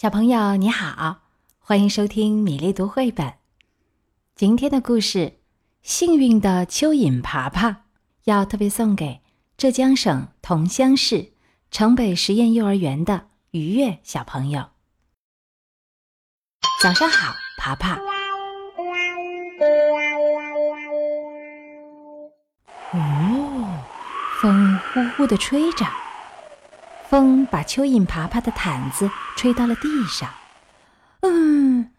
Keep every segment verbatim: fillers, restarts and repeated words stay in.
小朋友你好，欢迎收听米粒读绘本。今天的故事，幸运的蚯蚓爬爬，要特别送给浙江省桐乡市城北实验幼儿园的于悦小朋友。早上好，爬爬。哦，风呼呼地吹着，风把蚯蚓爬爬的毯子吹到了地上。嗯，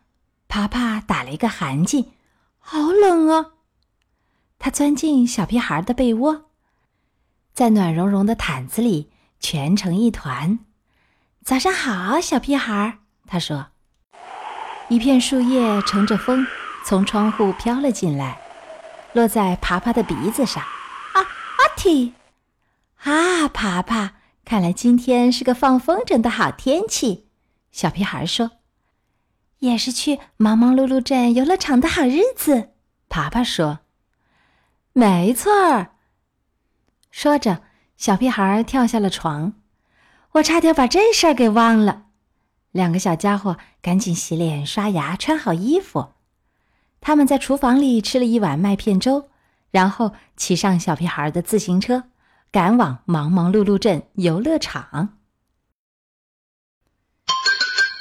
爬爬打了一个寒噤，好冷啊！他钻进小屁孩的被窝，在暖融融的毯子里蜷成一团。早上好，小屁孩，他说。一片树叶乘着风从窗户飘了进来，落在爬爬的鼻子上。啊啊嚏！啊，爬爬，看来今天是个放风筝的好天气，小屁孩说。也是去忙忙碌碌镇游乐场的好日子，爬爬说。没错儿。说着，小屁孩跳下了床。我差点把这事儿给忘了。两个小家伙赶紧洗脸刷牙穿好衣服。他们在厨房里吃了一碗麦片粥，然后骑上小屁孩的自行车，赶往忙忙碌碌镇游乐场。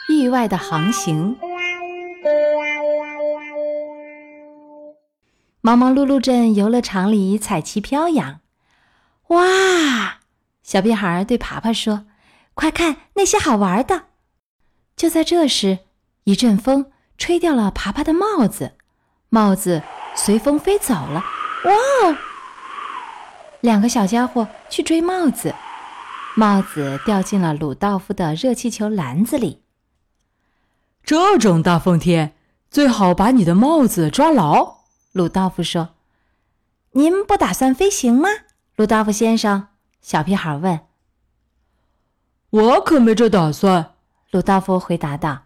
意外的航行。忙忙碌碌镇游乐场里彩旗飘扬。哇！小屁孩对爬爬说，快看那些好玩的。就在这时，一阵风吹掉了爬爬的帽子，帽子随风飞走了。哇哦！两个小家伙去追帽子，帽子掉进了鲁道夫的热气球篮子里。这种大风天，最好把你的帽子抓牢，鲁道夫说。您不打算飞行吗，鲁道夫先生？小屁孩问。我可没这打算，鲁道夫回答道。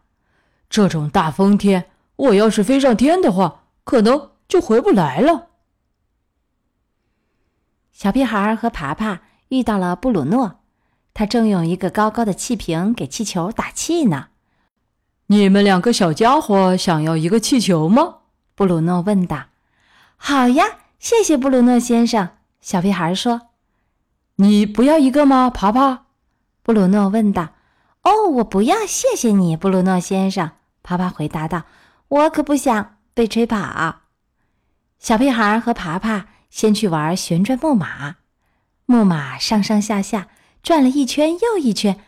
这种大风天，我要是飞上天的话，可能就回不来了。小屁孩和爬爬遇到了布鲁诺，他正用一个高高的气瓶给气球打气呢。你们两个小家伙想要一个气球吗？布鲁诺问道。好呀，谢谢布鲁诺先生，小屁孩说。你不要一个吗，爬爬？布鲁诺问道。哦，我不要，谢谢你，布鲁诺先生，爬爬回答道。我可不想被吹跑。小屁孩和爬爬先去玩旋转木马，木马上上下下转了一圈又一圈。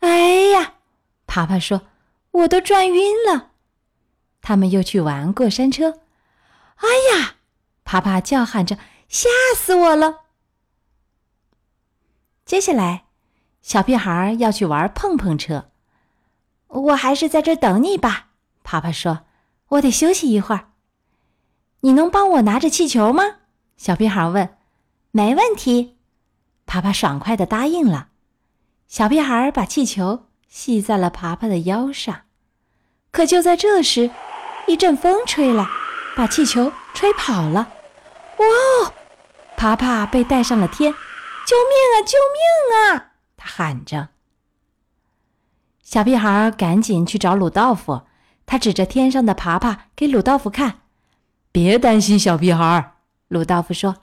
哎呀，爬爬说，我都转晕了。他们又去玩过山车。哎呀，爬爬叫喊着，吓死我了。接下来，小屁孩要去玩碰碰车。我还是在这等你吧，爬爬说，我得休息一会儿。你能帮我拿着气球吗？小屁孩问。没问题，爬爬爽快地答应了。小屁孩把气球系在了爬爬的腰上。可就在这时，一阵风吹来，把气球吹跑了。哇哦！爬爬被带上了天。救命啊！救命啊！他喊着。小屁孩赶紧去找鲁道夫，他指着天上的爬爬给鲁道夫看。别担心，小屁孩，鲁道夫说，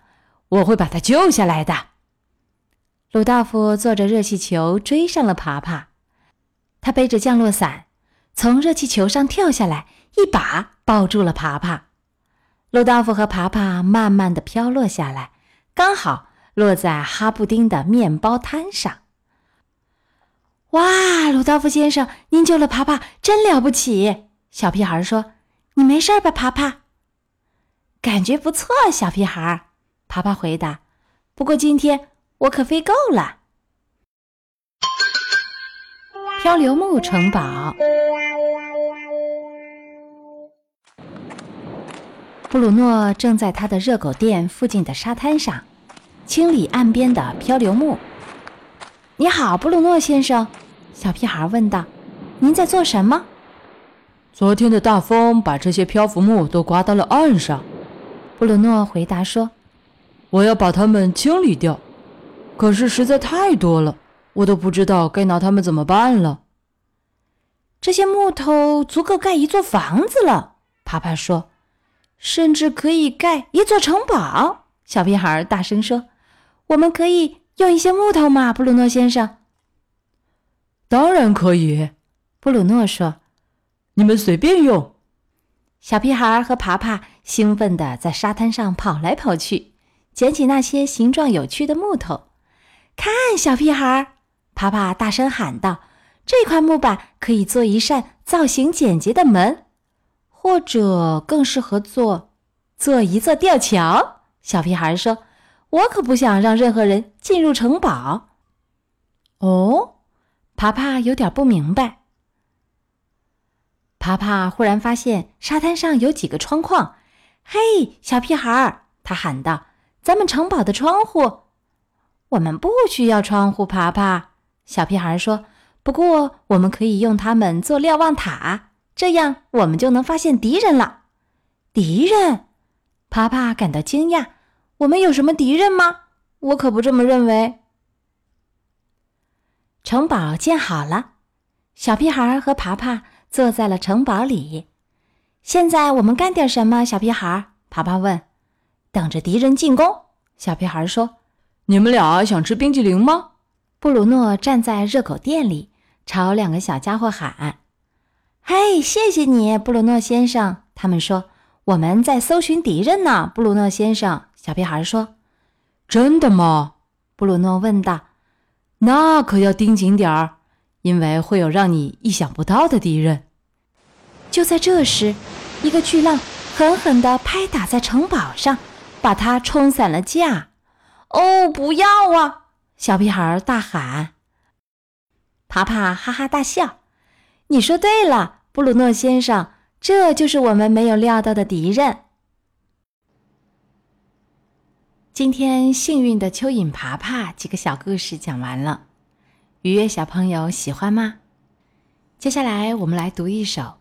我会把他救下来的。鲁道夫坐着热气球追上了爬爬，他背着降落伞从热气球上跳下来，一把抱住了爬爬。鲁道夫和爬爬慢慢地飘落下来，刚好落在哈布丁的面包摊上。哇，鲁道夫先生，您救了爬爬，真了不起，小屁孩说。你没事吧，爬爬？感觉不错，小屁孩，爬爬回答。不过今天我可飞够了。漂流木城堡。布鲁诺正在他的热狗店附近的沙滩上清理岸边的漂流木。你好，布鲁诺先生，小屁孩问道，您在做什么？昨天的大风把这些漂浮木都刮到了岸上，布鲁诺回答说，我要把它们清理掉，可是实在太多了，我都不知道该拿它们怎么办了。这些木头足够盖一座房子了。啪啪说，甚至可以盖一座城堡。小屁孩大声说，我们可以用一些木头吗，布鲁诺先生？当然可以，布鲁诺说，你们随便用。小屁孩和爬爬兴奋地在沙滩上跑来跑去，捡起那些形状有趣的木头。看，小屁孩，爬爬大声喊道，这块木板可以做一扇造型简洁的门，或者更适合做做一座吊桥。小屁孩说，我可不想让任何人进入城堡。哦，爬爬有点不明白。爬爬忽然发现沙滩上有几个窗框。嘿，小屁孩，他喊道，咱们城堡的窗户。我们不需要窗户，爬爬，小屁孩说，不过我们可以用它们做瞭望塔，这样我们就能发现敌人了。敌人？爬爬感到惊讶，我们有什么敌人吗？我可不这么认为。城堡建好了，小屁孩和爬爬坐在了城堡里。现在我们干点什么，小屁孩？爬爬问。等着敌人进攻，小屁孩说。你们俩想吃冰淇淋吗？布鲁诺站在热狗店里，朝两个小家伙喊。嘿，谢谢你，布鲁诺先生，他们说。我们在搜寻敌人呢，布鲁诺先生，小屁孩说。真的吗？布鲁诺问道。那可要盯紧点儿，因为会有让你意想不到的敌人。就在这时，一个巨浪狠狠地拍打在城堡上，把它冲散了架。哦，不要啊！小屁孩大喊。爬爬哈哈大笑。你说对了，布鲁诺先生，这就是我们没有料到的敌人。今天幸运的蚯蚓爬爬几个小故事讲完了，愉悦小朋友喜欢吗？接下来我们来读一首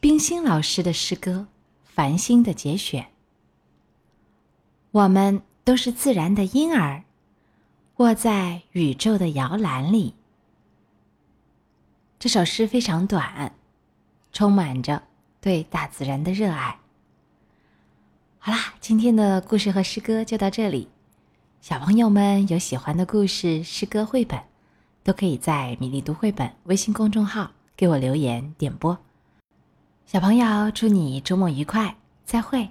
冰心老师的诗歌《繁星的节选》。我们都是自然的婴儿，卧在宇宙的摇篮里。这首诗非常短，充满着对大自然的热爱。好啦，今天的故事和诗歌就到这里。小朋友们有喜欢的故事、诗歌、绘本，都可以在米粒读绘本微信公众号给我留言点播。小朋友，祝你周末愉快，再会。